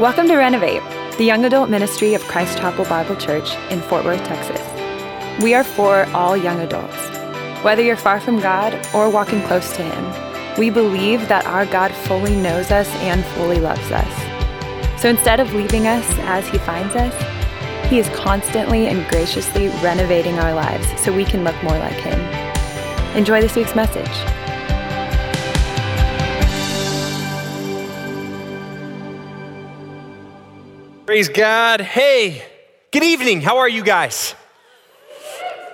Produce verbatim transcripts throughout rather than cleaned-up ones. Welcome to Renovate, the young adult ministry of Christ Chapel Bible Church in Fort Worth, Texas. We are for all young adults. Whether you're far from God or walking close to Him, we believe that our God fully knows us and fully loves us. So instead of leaving us as He finds us, He is constantly and graciously renovating our lives so we can look more like Him. Enjoy this week's message. Praise God. Hey, good evening. How are you guys?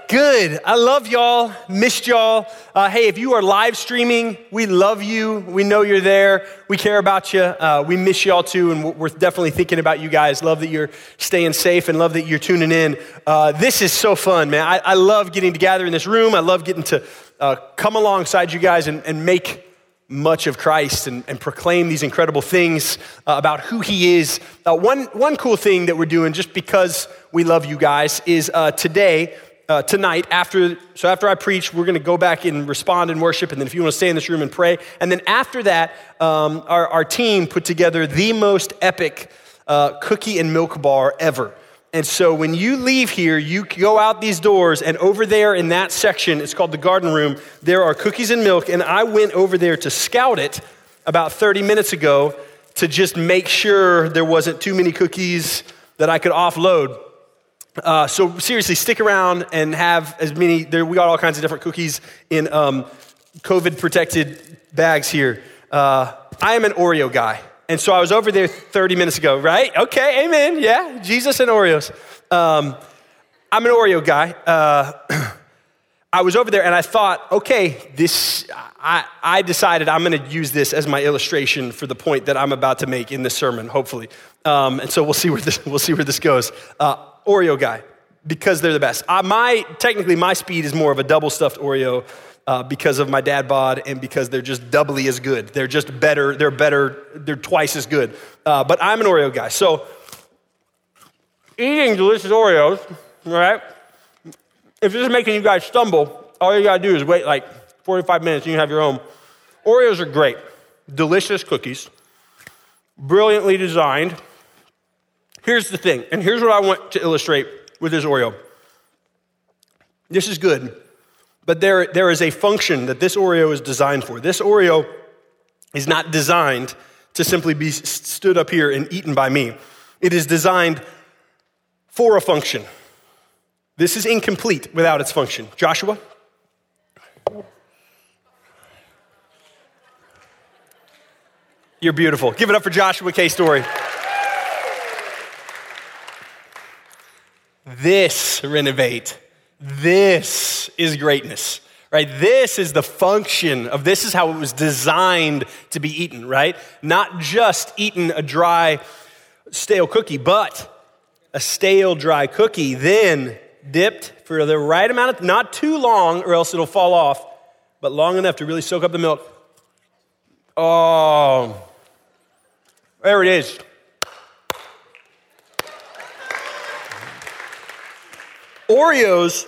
Good. I love y'all. Missed y'all. Uh, hey, if you are live streaming, we love you. We know you're there. We care about you. Uh, we miss y'all too, and we're definitely thinking about you guys. Love that you're staying safe and love that you're tuning in. Uh, this is so fun, man. I, I love getting to gather in this room. I love getting to uh, come alongside you guys and, and make much of Christ and, and proclaim these incredible things uh, about who He is. Uh, one one cool thing that we're doing, just because we love you guys, is uh, today, uh, tonight, after so after I preach, we're going to go back and respond and worship, and then if you want to stay in this room and pray, and then after that, um, our, our team put together the most epic uh, cookie and milk bar ever. And so when you leave here, you go out these doors, and over there in that section, it's called the garden room, there are cookies and milk, and I went over there to scout it about thirty minutes ago to just make sure there wasn't too many cookies that I could offload. Uh, so seriously, stick around and have as many, there, we got all kinds of different cookies in um, COVID-protected bags here. Uh, I am an Oreo guy. And so I was over there thirty minutes ago, right? Okay, amen, yeah, Jesus and Oreos. Um, I'm an Oreo guy. Uh, I was over there and I thought, okay, this. I, I decided I'm gonna use this as my illustration for the point that I'm about to make in this sermon, hopefully. Um, and so we'll see where this, we'll see where this goes. Uh, Oreo guy, because they're the best. I, my technically, my speed is more of a double-stuffed Oreo Uh, because of my dad bod and because they're just doubly as good. They're just better, they're better, they're twice as good. Uh, but I'm an Oreo guy. So eating delicious Oreos, right? If this is making you guys stumble, all you gotta do is wait like forty-five minutes and you have your own. Oreos are great, delicious cookies, brilliantly designed. Here's the thing, and here's what I want to illustrate with this Oreo. This is good. But there, there is a function that this Oreo is designed for. This Oreo is not designed to simply be stood up here and eaten by me. It is designed for a function. This is incomplete without its function. Joshua? You're beautiful. Give it up for Joshua K. Story. This, Renovate. This is greatness, right? This is the function of, this is how it was designed to be eaten, right? Not just eating a dry, stale cookie, but a stale, dry cookie, then dipped for the right amount of, not too long or else it'll fall off, but long enough to really soak up the milk. Oh, there it is. Oreos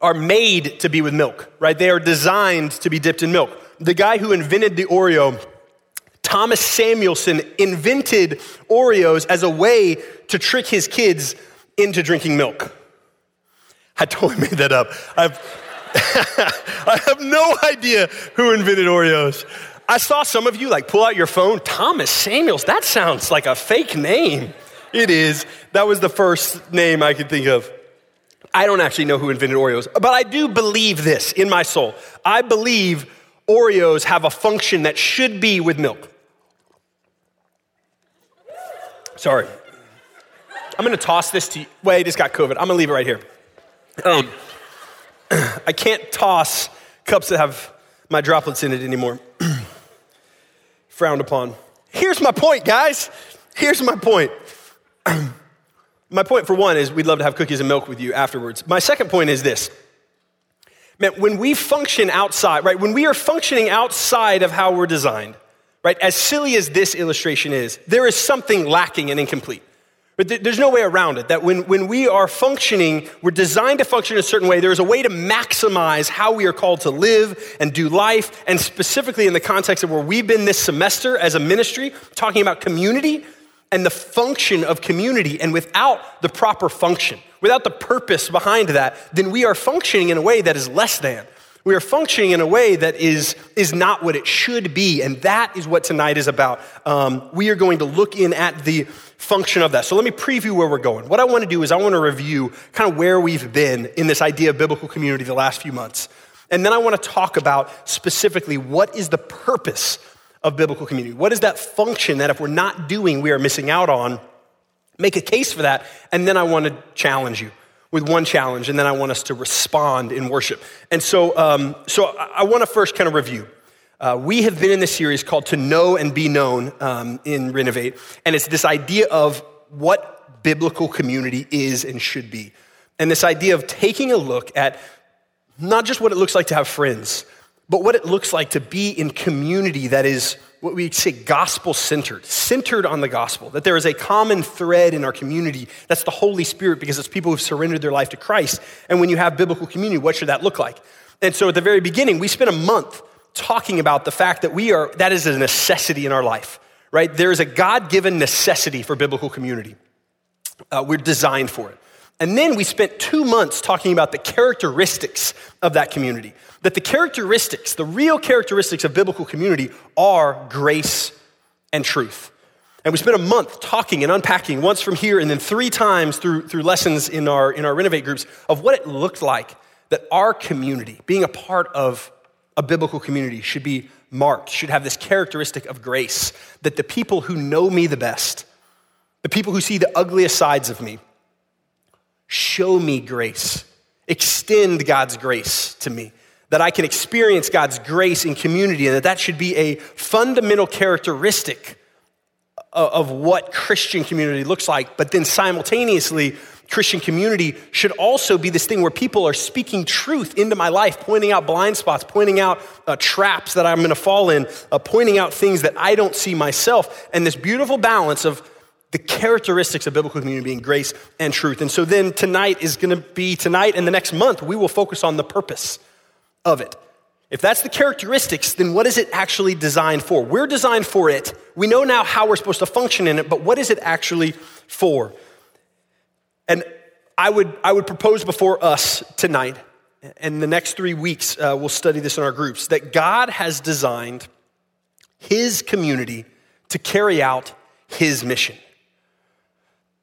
are made to be with milk, right? They are designed to be dipped in milk. The guy who invented the Oreo, Thomas Samuelson, invented Oreos as a way to trick his kids into drinking milk. I totally made that up. I've, I have no idea who invented Oreos. I saw some of you like pull out your phone. Thomas Samuels, that sounds like a fake name. It is. That was the first name I could think of. I don't actually know who invented Oreos, but I do believe this in my soul. I believe Oreos have a function that should be with milk. Sorry. I'm going to toss this to you. Wait, it just got COVID. I'm going to leave it right here. Um, I can't toss cups that have my droplets in it anymore. Frowned upon. Here's my point, guys. Here's my point. My point for one is we'd love to have cookies and milk with you afterwards. My second point is this. Man, when we function outside, right, when we are functioning outside of how we're designed, right, as silly as this illustration is, there is something lacking and incomplete, But there's no way around it, that when, when we are functioning, we're designed to function in a certain way. There is a way to maximize how we are called to live and do life, and specifically in the context of where we've been this semester as a ministry, talking about community and the function of community. And without the proper function, without the purpose behind that, then we are functioning in a way that is less than. We are functioning in a way that is, is not what it should be, and that is what tonight is about. Um, we are going to look in at the function of that. So let me preview where we're going. What I want to do is I want to review kind of where we've been in this idea of biblical community the last few months. And then I want to talk about specifically what is the purpose of biblical community? What is that function that if we're not doing, we are missing out on? Make a case for that, and then I want to challenge you with one challenge, and then I want us to respond in worship. And so um, so I, I want to first kind of review. Uh, we have been in this series called To Know and Be Known um, in Renovate, and it's this idea of what biblical community is and should be, and this idea of taking a look at not just what it looks like to have friends, but what it looks like to be in community that is what we say gospel-centered, centered on the gospel, that there is a common thread in our community. That's the Holy Spirit, because it's people who've surrendered their life to Christ. And when you have biblical community, what should that look like? And so at the very beginning, we spent a month talking about the fact that we are, that is a necessity in our life, right? There is a God-given necessity for biblical community. Uh, we're designed for it. And then we spent two months talking about the characteristics of that community, that the characteristics, the real characteristics of biblical community are grace and truth. And we spent a month talking and unpacking once from here and then three times through, through lessons in our, in our Renovate groups of what it looked like that our community, being a part of a biblical community, should be marked, should have this characteristic of grace, that the people who know me the best, the people who see the ugliest sides of me, show me grace, extend God's grace to me, that I can experience God's grace in community, and that that should be a fundamental characteristic of what Christian community looks like. But then simultaneously, Christian community should also be this thing where people are speaking truth into my life, pointing out blind spots, pointing out uh, traps that I'm gonna fall in, uh, pointing out things that I don't see myself, and this beautiful balance of the characteristics of biblical community being grace and truth. And so then tonight is gonna be tonight and the next month, we will focus on the purpose of it. If that's the characteristics, then what is it actually designed for? We're designed for it. We know now how we're supposed to function in it, but what is it actually for? And I would I would propose before us tonight, and the next three weeks, uh, we'll study this in our groups, that God has designed his community to carry out his mission.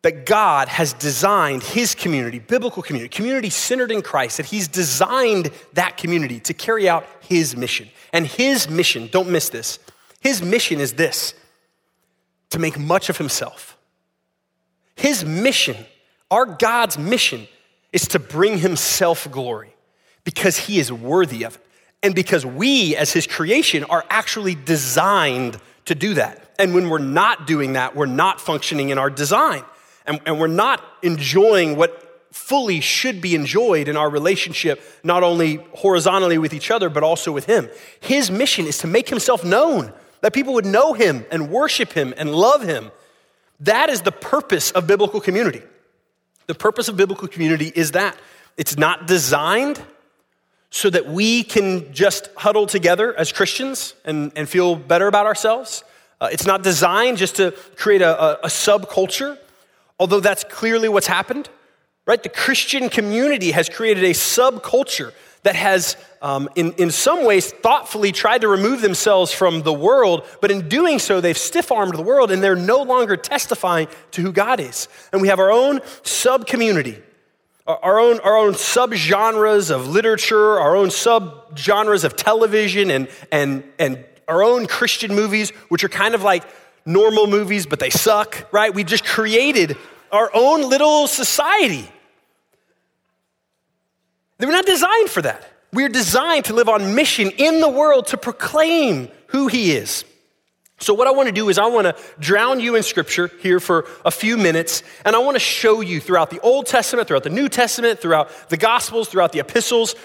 That God has designed his community, biblical community, community centered in Christ, that he's designed that community to carry out his mission. And his mission, don't miss this, his mission is this, to make much of himself. His mission, our God's mission, is to bring himself glory, because he is worthy of it. And because we as his creation are actually designed to do that. And when we're not doing that, we're not functioning in our design. And, and we're not enjoying what fully should be enjoyed in our relationship, not only horizontally with each other, but also with him. His mission is to make himself known, that people would know him and worship him and love him. That is the purpose of biblical community. The purpose of biblical community is that it's not designed so that we can just huddle together as Christians and, and feel better about ourselves. Uh, it's not designed just to create a, a, a subculture, although that's clearly what's happened, right? The Christian community has created a subculture that has, um, in, in some ways, thoughtfully tried to remove themselves from the world, but in doing so, they've stiff-armed the world and they're no longer testifying to who God is. And we have our own sub-community, our own, our own sub-genres of literature, our own sub-genres of television, and, and, and our own Christian movies, which are kind of like normal movies, but they suck, right? We just created our own little society. They were not designed for that. We're designed to live on mission in the world to proclaim who he is. So what I wanna do is I wanna drown you in scripture here for a few minutes, and I wanna show you throughout the Old Testament, throughout the New Testament, throughout the Gospels, throughout the epistles,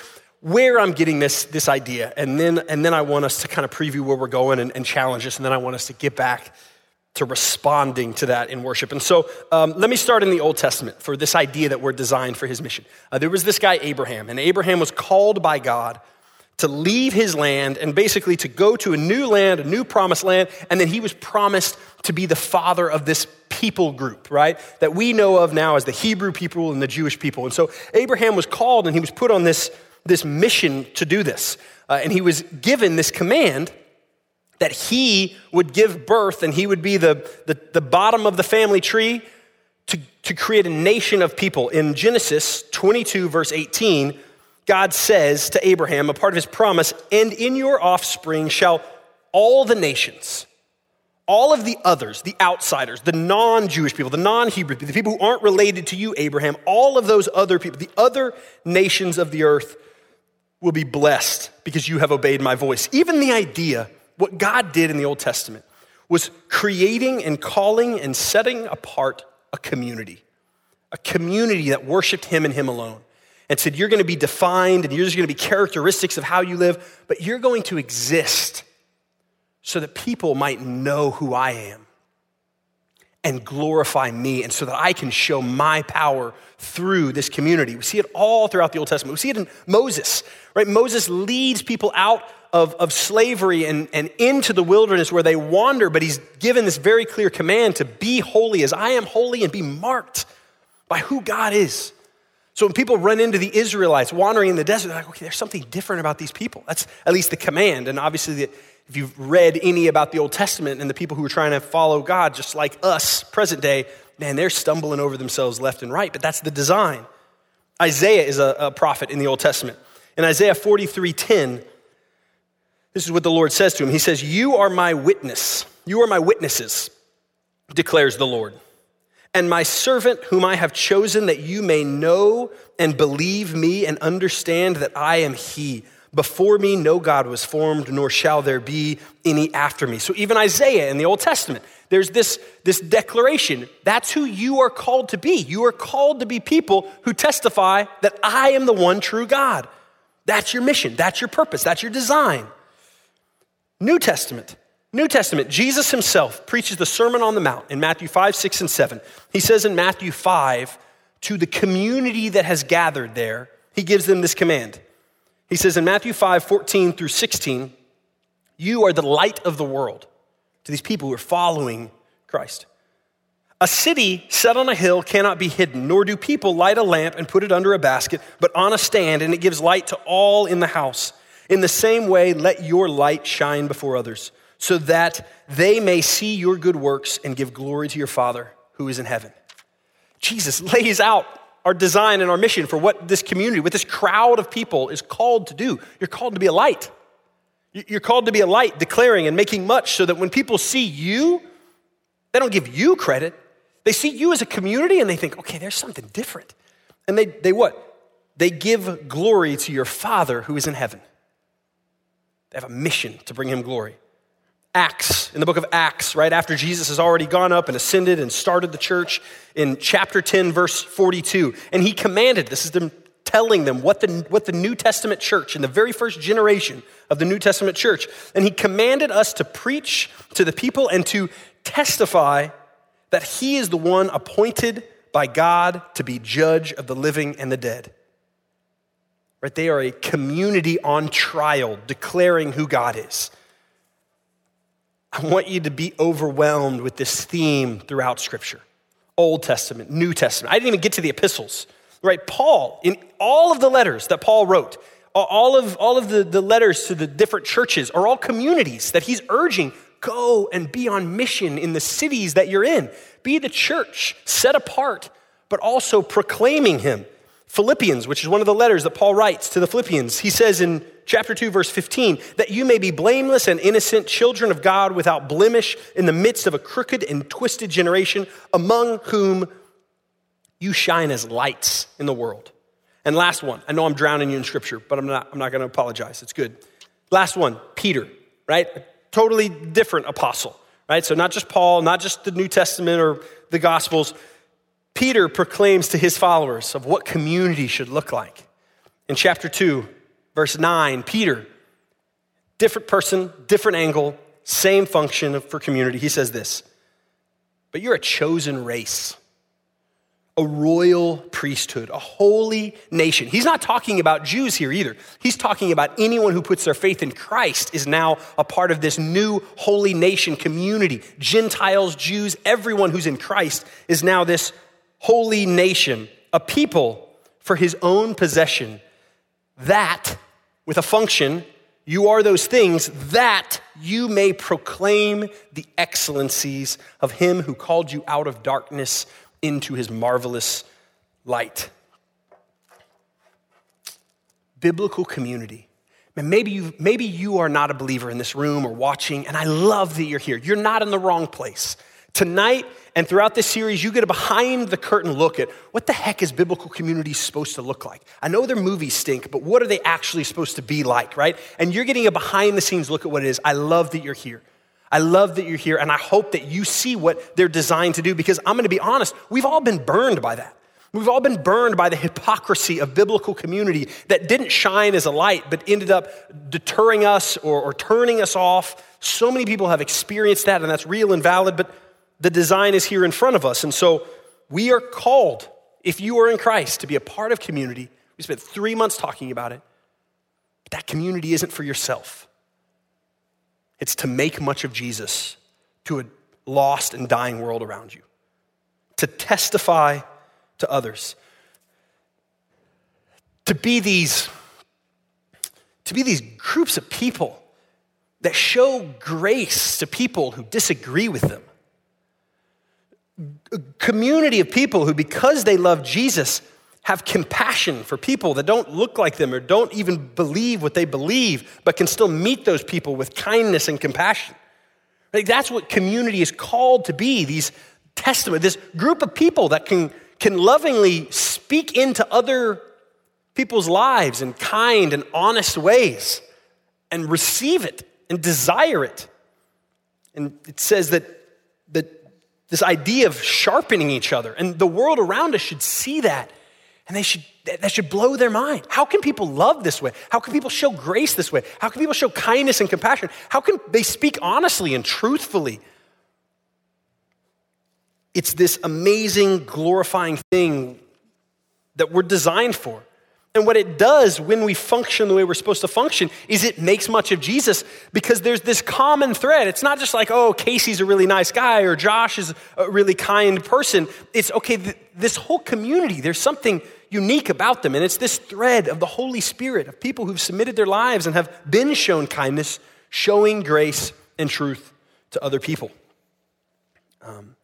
where I'm getting this, this idea. And then, and then I want us to kind of preview where we're going and, and challenge us. And then I want us to get back to responding to that in worship. And so um, let me start in the Old Testament for this idea that we're designed for his mission. Uh, there was this guy, Abraham, and Abraham was called by God to leave his land and basically to go to a new land, a new promised land, and then he was promised to be the father of this people group, right? That we know of now as the Hebrew people and the Jewish people. And so Abraham was called and he was put on this, this mission to do this. Uh, and he was given this command that he would give birth and he would be the, the, the bottom of the family tree to, to create a nation of people. In Genesis twenty-two, verse eighteen, God says to Abraham, a part of his promise, and in your offspring shall all the nations, all of the others, the outsiders, the non-Jewish people, the non-Hebrew people, the people who aren't related to you, Abraham, all of those other people, the other nations of the earth will be blessed because you have obeyed my voice. Even the idea, what God did in the Old Testament was creating and calling and setting apart a community, a community that worshiped him and him alone, and said, you're gonna be defined and there's gonna be characteristics of how you live, but you're going to exist so that people might know who I am and glorify me, and so that I can show my power through this community. We see it all throughout the Old Testament. We see it in Moses, right? Moses leads people out of, of slavery and, and into the wilderness where they wander, but he's given this very clear command to be holy as I am holy and be marked by who God is. So when people run into the Israelites wandering in the desert, they're like, okay, there's something different about these people. That's at least the command. And obviously, if you've read any about the Old Testament and the people who were trying to follow God, just like us, present day, man, they're stumbling over themselves left and right, but that's the design. Isaiah is a, a prophet in the Old Testament. In Isaiah forty-three ten, this is what the Lord says to him. He says, you are my witness. You are my witnesses, declares the Lord. And my servant whom I have chosen, that you may know and believe me and understand that I am he. Before me, no God was formed, nor shall there be any after me. So even Isaiah in the Old Testament, there's this, this declaration. That's who you are called to be. You are called to be people who testify that I am the one true God. That's your mission. That's your purpose. That's your design. New Testament. New Testament, Jesus himself preaches the Sermon on the Mount in Matthew five, six, and seven. He says in Matthew five, to the community that has gathered there, he gives them this command. He says in Matthew five, fourteen through sixteen, you are the light of the world to these people who are following Christ. A city set on a hill cannot be hidden, nor do people light a lamp and put it under a basket, but on a stand, and it gives light to all in the house. In the same way, let your light shine before others, so that they may see your good works and give glory to your Father who is in heaven. Jesus lays out our design and our mission for what this community, what this crowd of people is called to do. You're called to be a light. You're called to be a light, declaring and making much, so that when people see you, they don't give you credit. They see you as a community and they think, okay, there's something different. And they they what? They give glory to your Father who is in heaven. They have a mission to bring him glory. Acts, in the book of Acts, right after Jesus has already gone up and ascended and started the church, in chapter ten, verse forty-two. And he commanded, this is them telling them what the, what the New Testament church, in the very first generation of the New Testament church, and he commanded us to preach to the people and to testify that he is the one appointed by God to be judge of the living and the dead. Right? They are a community on trial declaring who God is. I want you to be overwhelmed with this theme throughout Scripture, Old Testament, New Testament. I didn't even get to the epistles, right? Paul, in all of the letters that Paul wrote, all of, all of the, the letters to the different churches are all communities that he's urging, go and be on mission in the cities that you're in. Be the church, set apart, but also proclaiming him. Philippians, which is one of the letters that Paul writes to the Philippians, he says in chapter two, verse fifteen, that you may be blameless and innocent, children of God without blemish in the midst of a crooked and twisted generation, among whom you shine as lights in the world. And last one, I know I'm drowning you in scripture, but I'm not, I'm not gonna apologize, it's good. Last one, Peter, right? A totally different apostle, right? So not just Paul, not just the New Testament or the Gospels, Peter proclaims to his followers of what community should look like. In chapter two, verse nine, Peter, different person, different angle, same function for community. He says this, but you're a chosen race, a royal priesthood, a holy nation. He's not talking about Jews here either. He's talking about anyone who puts their faith in Christ is now a part of this new holy nation community. Gentiles, Jews, everyone who's in Christ is now this holy nation, a people for his own possession. That, with a function, you are those things that you may proclaim the excellencies of him who called you out of darkness into his marvelous light. Biblical community. Maybe you, maybe you are not a believer in this room or watching, and I love that you're here. You're not in the wrong place. Tonight and throughout this series, you get a behind the curtain look at what the heck is biblical community supposed to look like? I know their movies stink, but what are they actually supposed to be like, right? And you're getting a behind the scenes look at what it is. I love that you're here. I love that you're here, and I hope that you see what they're designed to do, because I'm gonna be honest, we've all been burned by that. We've all been burned by the hypocrisy of biblical community that didn't shine as a light, but ended up deterring us or, or turning us off. So many people have experienced that, and that's real and valid, but the design is here in front of us. And so we are called, if you are in Christ, to be a part of community. We spent three months talking about it, but that community isn't for yourself. It's to make much of Jesus to a lost and dying world around you, to testify to others, to be these, to be these groups of people that show grace to people who disagree with them. A community of people who, because they love Jesus, have compassion for people that don't look like them or don't even believe what they believe, but can still meet those people with kindness and compassion. Like, that's what community is called to be, these testament, this group of people that can, can lovingly speak into other people's lives in kind and honest ways and receive it and desire it. And it says that, that this idea of sharpening each other, and the world around us should see that. And they should, that should blow their mind. How can people love this way? How can people show grace this way? How can people show kindness and compassion? How can they speak honestly and truthfully? It's this amazing, glorifying thing that we're designed for. And what it does when we function the way we're supposed to function is it makes much of Jesus, because there's this common thread. It's not just like, oh, Casey's a really nice guy or Josh is a really kind person. It's, okay, th- this whole community, there's something unique about them. And it's this thread of the Holy Spirit, of people who've submitted their lives and have been shown kindness, showing grace and truth to other people. Um,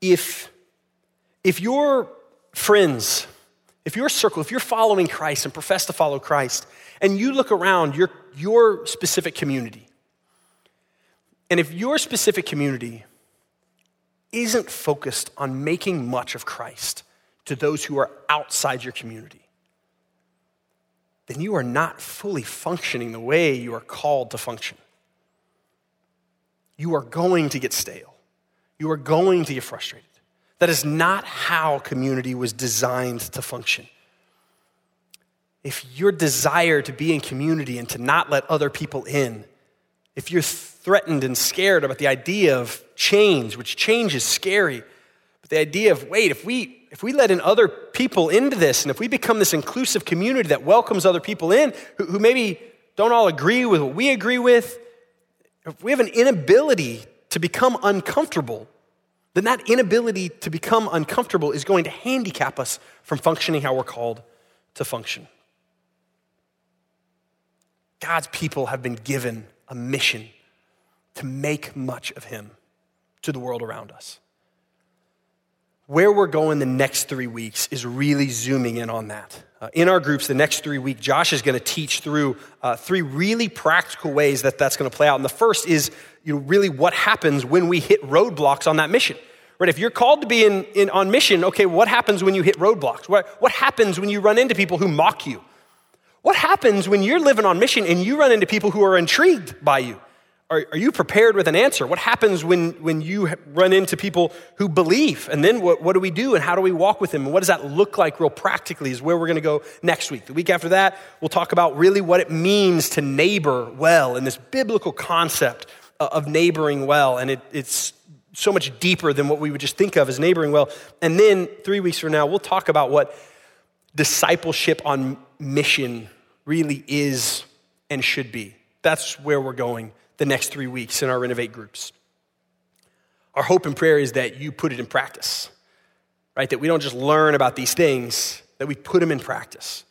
if, if your friends... If your circle, if you're following Christ and profess to follow Christ, and you look around your, your specific community, and if your specific community isn't focused on making much of Christ to those who are outside your community, then you are not fully functioning the way you are called to function. You are going to get stale. You are going to get frustrated. That is not how community was designed to function. If your desire to be in community and to not let other people in, if you're threatened and scared about the idea of change, which change is scary, but the idea of, wait, if we if we let in other people into this, and if we become this inclusive community that welcomes other people in who, who maybe don't all agree with what we agree with, if we have an inability to become uncomfortable, then that inability to become uncomfortable is going to handicap us from functioning how we're called to function. God's people have been given a mission to make much of him to the world around us. Where we're going the next three weeks is really zooming in on that. Uh, in our groups, the next three weeks, Josh is gonna teach through uh, three really practical ways that that's gonna play out. And the first is, you know, really what happens when we hit roadblocks on that mission. Right, if you're called to be in, in on mission, okay, what happens when you hit roadblocks? What, what happens when you run into people who mock you? What happens when you're living on mission and you run into people who are intrigued by you? Are, are you prepared with an answer? What happens when, when you run into people who believe? And then what, what do we do, and how do we walk with them? And what does that look like real practically is where we're gonna go next week. The week after that, we'll talk about really what it means to neighbor well, and this biblical concept of neighboring well, and it, it's so much deeper than what we would just think of as neighboring well. And then three weeks from now, we'll talk about what discipleship on mission really is and should be. That's where we're going the next three weeks in our Renovate groups. Our hope and prayer is that you put it in practice, right? That we don't just learn about these things, that we put them in practice.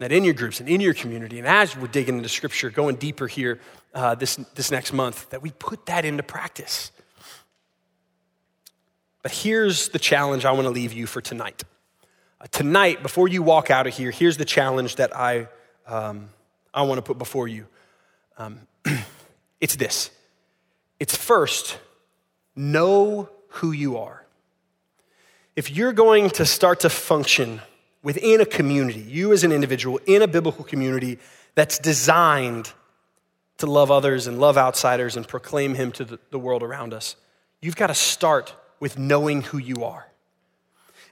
That in your groups and in your community, and as we're digging into scripture, going deeper here uh, this, this next month, that we put that into practice. But here's the challenge I want to leave you for tonight. Uh, tonight, before you walk out of here, here's the challenge that I um, I want to put before you. Um, it's this. It's first, know who you are. If you're going to start to function within a community, you as an individual in a biblical community that's designed to love others and love outsiders and proclaim him to the world around us, you've got to start with knowing who you are.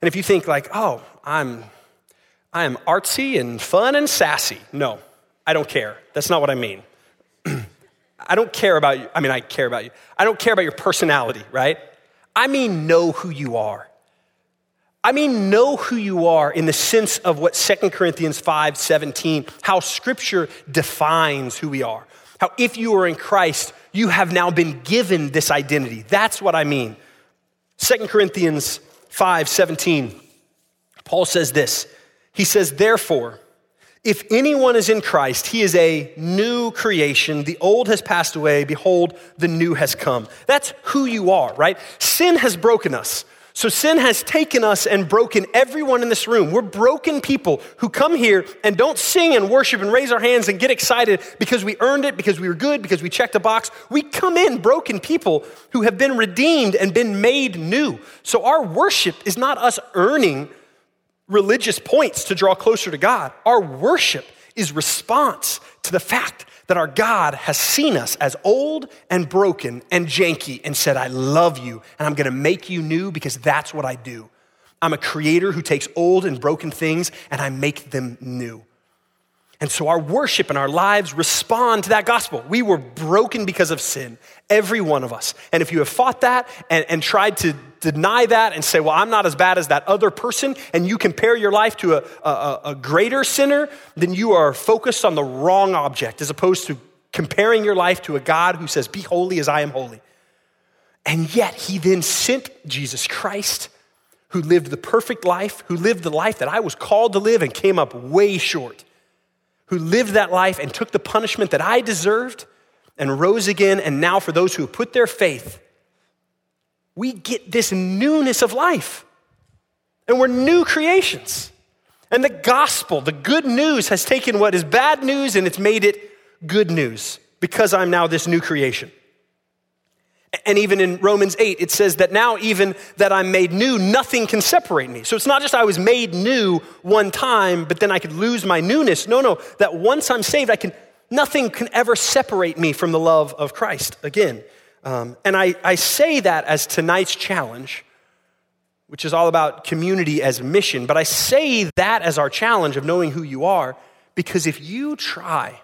And if you think like, oh, I'm I am artsy and fun and sassy. No, I don't care. That's not what I mean. I don't care about you. I mean, I care about you. I don't care about your personality, right? I mean, know who you are. I mean, know who you are in the sense of what Second Corinthians five seventeen, how scripture defines who we are. How if you are in Christ, you have now been given this identity. That's what I mean. Second Corinthians five seventeen, Paul says this. He says, therefore, if anyone is in Christ, he is a new creation. The old has passed away. Behold, the new has come. That's who you are, right? Sin has broken us. So sin has taken us and broken everyone in this room. We're broken people who come here and don't sing and worship and raise our hands and get excited because we earned it, because we were good, because we checked a box. We come in broken people who have been redeemed and been made new. So our worship is not us earning religious points to draw closer to God. Our worship is response to the fact that our God has seen us as old and broken and janky and said, I love you and I'm gonna make you new because that's what I do. I'm a creator who takes old and broken things and I make them new. And so our worship and our lives respond to that gospel. We were broken because of sin, every one of us. And if you have fought that and, and tried to deny that and say, well, I'm not as bad as that other person, and you compare your life to a, a, a greater sinner, then you are focused on the wrong object as opposed to comparing your life to a God who says, be holy as I am holy. And yet he then sent Jesus Christ, who lived the perfect life, who lived the life that I was called to live and came up way short, who lived that life and took the punishment that I deserved and rose again. And now for those who put their faith, we get this newness of life and we're new creations. And the gospel, the good news, has taken what is bad news and it's made it good news because I'm now this new creation. And even in Romans eight, it says that now even that I'm made new, nothing can separate me. So it's not just I was made new one time, but then I could lose my newness. No, no, that once I'm saved, I can nothing can ever separate me from the love of Christ again. Um, and I, I say that as tonight's challenge, which is all about community as mission, but I say that as our challenge of knowing who you are, because if you try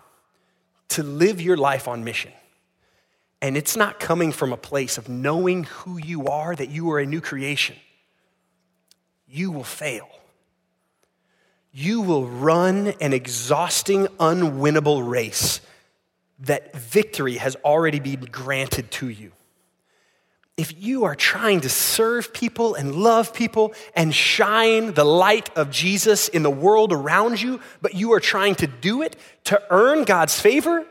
to live your life on mission, and it's not coming from a place of knowing who you are, that you are a new creation, you will fail. You will run an exhausting, unwinnable race that victory has already been granted to you. If you are trying to serve people and love people and shine the light of Jesus in the world around you, but you are trying to do it to earn God's favor,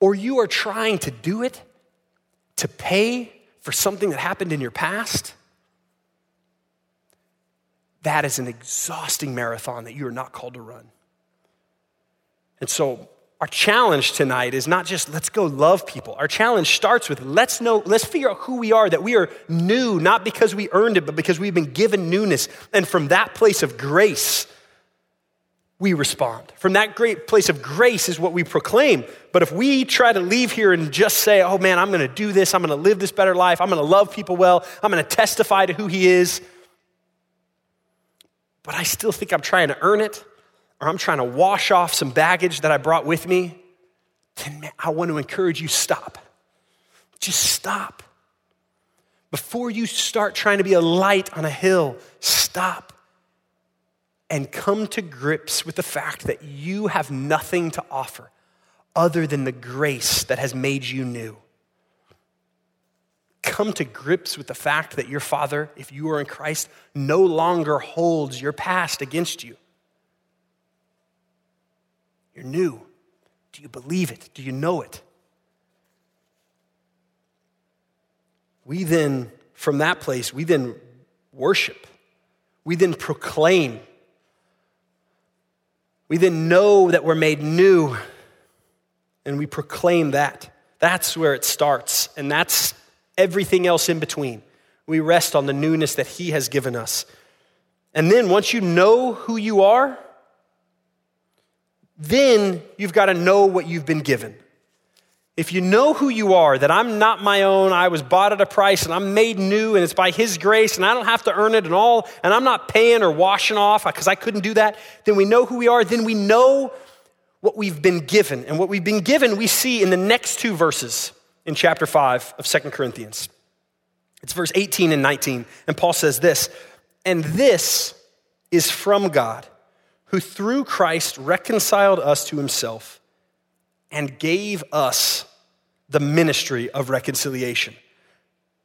or you are trying to do it to pay for something that happened in your past, that is an exhausting marathon that you are not called to run. And so our challenge tonight is not just let's go love people. Our challenge starts with let's know, let's figure out who we are, that we are new, not because we earned it, but because we've been given newness. And from that place of grace, we respond. From that great place of grace is what we proclaim. But if we try to leave here and just say, oh man, I'm gonna do this, I'm gonna live this better life, I'm gonna love people well, I'm gonna testify to who he is, but I still think I'm trying to earn it, or I'm trying to wash off some baggage that I brought with me, then man, I want to encourage you, stop. Just stop. Before you start trying to be a light on a hill, stop and come to grips with the fact that you have nothing to offer other than the grace that has made you new. Come to grips with the fact that your Father, if you are in Christ, no longer holds your past against you. You're new. Do you believe it? Do you know it? We then, from that place, we then worship. We then proclaim. We then know that we're made new, and we proclaim that. That's where it starts, and that's everything else in between. We rest on the newness that He has given us. And then once you know who you are, then you've got to know what you've been given. If you know who you are, that I'm not my own, I was bought at a price and I'm made new and it's by His grace and I don't have to earn it and all, and I'm not paying or washing off because I couldn't do that, then we know who we are, then we know what we've been given. And what we've been given we see in the next two verses in chapter five of Second Corinthians. It's verse eighteen and nineteen. And Paul says this, and this is from God, who through Christ reconciled us to Himself and gave us the ministry of reconciliation.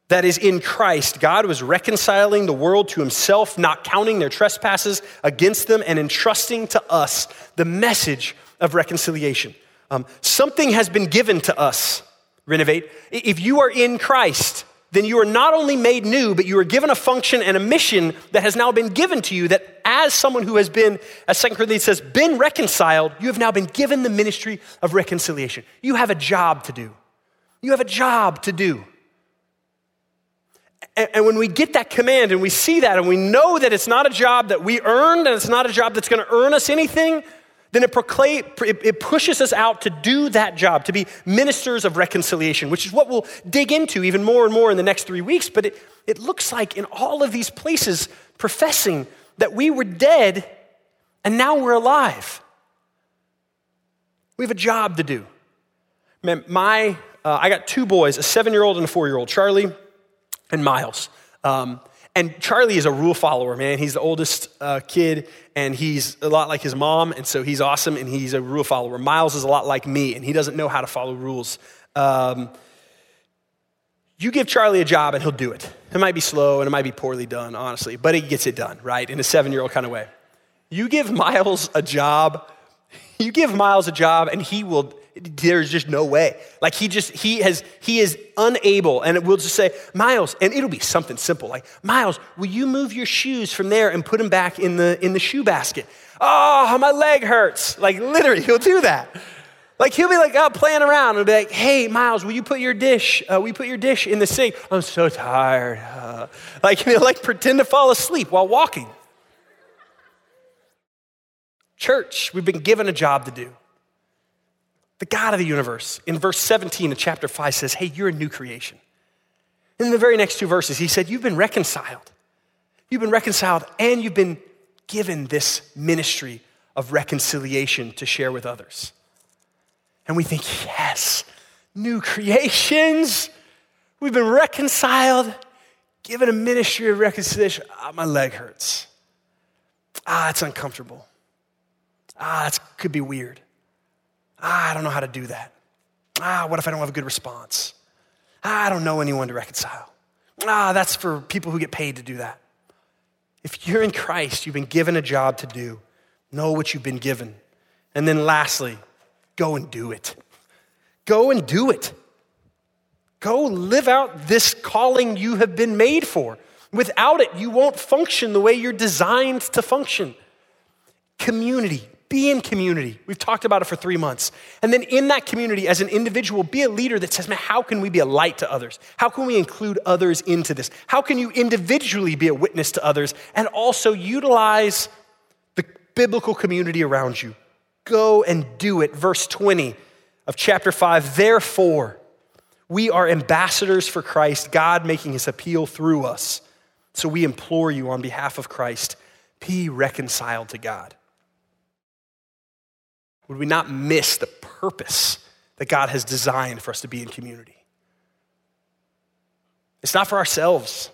That is, in Christ, God was reconciling the world to Himself, not counting their trespasses against them, and entrusting to us the message of reconciliation. Um, something has been given to us, Renovate. If you are in Christ, then you are not only made new, but you are given a function and a mission that has now been given to you, that as someone who has been, as Second Corinthians says, been reconciled, you have now been given the ministry of reconciliation. You have a job to do. You have a job to do. And, and when we get that command and we see that and we know that it's not a job that we earned and it's not a job that's gonna earn us anything, then it, proclaim, it pushes us out to do that job, to be ministers of reconciliation, which is what we'll dig into even more and more in the next three weeks. But it, it looks like in all of these places, professing that we were dead and now we're alive. We have a job to do. Man, my, uh, I got two boys, a seven-year-old and a four-year-old, Charlie and Miles. Um, And Charlie is a rule follower, man. He's the oldest uh, kid, and he's a lot like his mom, and so he's awesome, and he's a rule follower. Miles is a lot like me, and he doesn't know how to follow rules. Um, you give Charlie a job, and he'll do it. It might be slow, and it might be poorly done, honestly, but he gets it done, right, in a seven-year-old kind of way. You give Miles a job, you give Miles a job, and he will... There's just no way. Like he just, he has, he is unable. And we'll just say, Miles, and it'll be something simple. Like, Miles, will you move your shoes from there and put them back in the, in the shoe basket? Oh, my leg hurts. Like literally, he'll do that. Like he'll be like out oh, playing around and be like, hey, Miles, will you put your dish, uh, will you put your dish in the sink? I'm so tired. Uh, like he'll like pretend to fall asleep while walking. Church, we've been given a job to do. The God of the universe, in verse seventeen of chapter five says, hey, you're a new creation. In the very next two verses, he said, you've been reconciled. You've been reconciled and you've been given this ministry of reconciliation to share with others. And we think, yes, new creations. We've been reconciled, given a ministry of reconciliation. Ah, my leg hurts. Ah, it's uncomfortable. Ah, it could be weird. Ah, I don't know how to do that. Ah, what if I don't have a good response? Ah, I don't know anyone to reconcile. Ah, that's for people who get paid to do that. If you're in Christ, you've been given a job to do. Know what you've been given. And then lastly, go and do it. Go and do it. Go live out this calling you have been made for. Without it, you won't function the way you're designed to function. Community. Be in community. We've talked about it for three months. And then in that community, as an individual, be a leader that says, man, how can we be a light to others? How can we include others into this? How can you individually be a witness to others and also utilize the biblical community around you? Go and do it. Verse twenty of chapter five, therefore, we are ambassadors for Christ, God making His appeal through us. So we implore you on behalf of Christ, be reconciled to God. Would we not miss the purpose that God has designed for us to be in community? It's not for ourselves.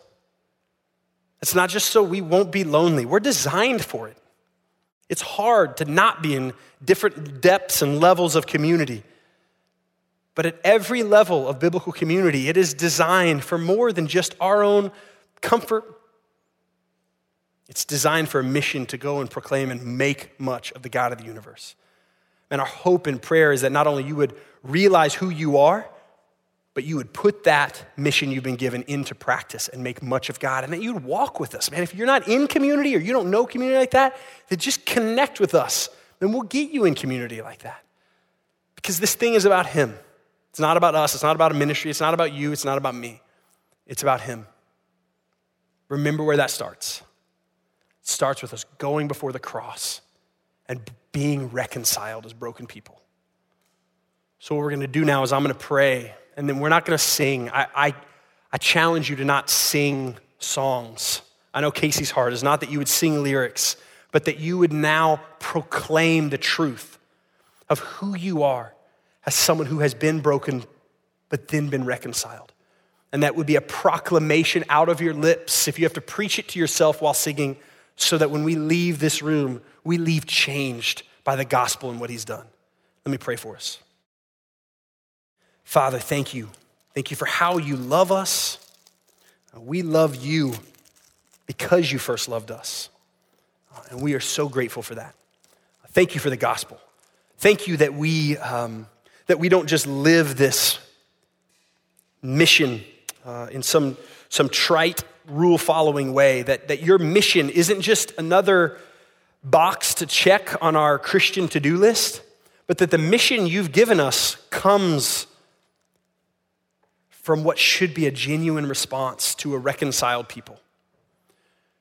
It's not just so we won't be lonely. We're designed for it. It's hard to not be in different depths and levels of community. But at every level of biblical community, it is designed for more than just our own comfort. It's designed for a mission to go and proclaim and make much of the God of the universe. And our hope and prayer is that not only you would realize who you are, but you would put that mission you've been given into practice and make much of God, and that you'd walk with us. Man, if you're not in community or you don't know community like that, then just connect with us. Then we'll get you in community like that. Because this thing is about him. It's not about us. It's not about a ministry. It's not about you. It's not about me. It's about him. Remember where that starts. It starts with us going before the cross and being reconciled as broken people. So what we're gonna do now is I'm gonna pray. And then we're not gonna sing. I, I I challenge you to not sing songs. I know Casey's heart is not that you would sing lyrics, but that you would now proclaim the truth of who you are as someone who has been broken, but then been reconciled. And that would be a proclamation out of your lips if you have to preach it to yourself while singing, so that when we leave this room, we leave changed by the gospel and what he's done. Let me pray for us. Father, thank you. Thank you for how you love us. We love you because you first loved us. And we are so grateful for that. Thank you for the gospel. Thank you that we um, that we don't just live this mission uh, in some, some trite, rule-following way, that, that your mission isn't just another box to check on our Christian to-do list, but that the mission you've given us comes from what should be a genuine response to a reconciled people.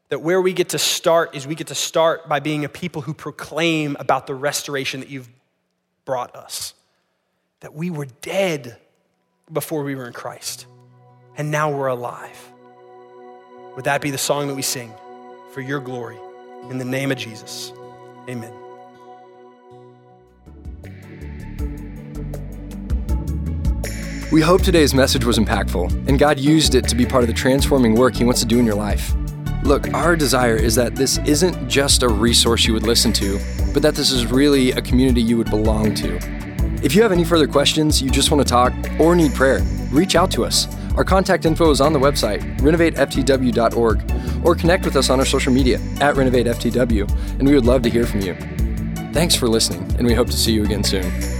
That where we get to start is we get to start by being a people who proclaim about the restoration that you've brought us. That we were dead before we were in Christ, and now we're alive. Would that be the song that we sing for your glory? In the name of Jesus, amen. We hope today's message was impactful and God used it to be part of the transforming work he wants to do in your life. Look, our desire is that this isn't just a resource you would listen to, but that this is really a community you would belong to. If you have any further questions, you just want to talk, or need prayer, reach out to us. Our contact info is on the website, renovate f t w dot org, or connect with us on our social media at Renovate F T W, and we would love to hear from you. Thanks for listening, and we hope to see you again soon.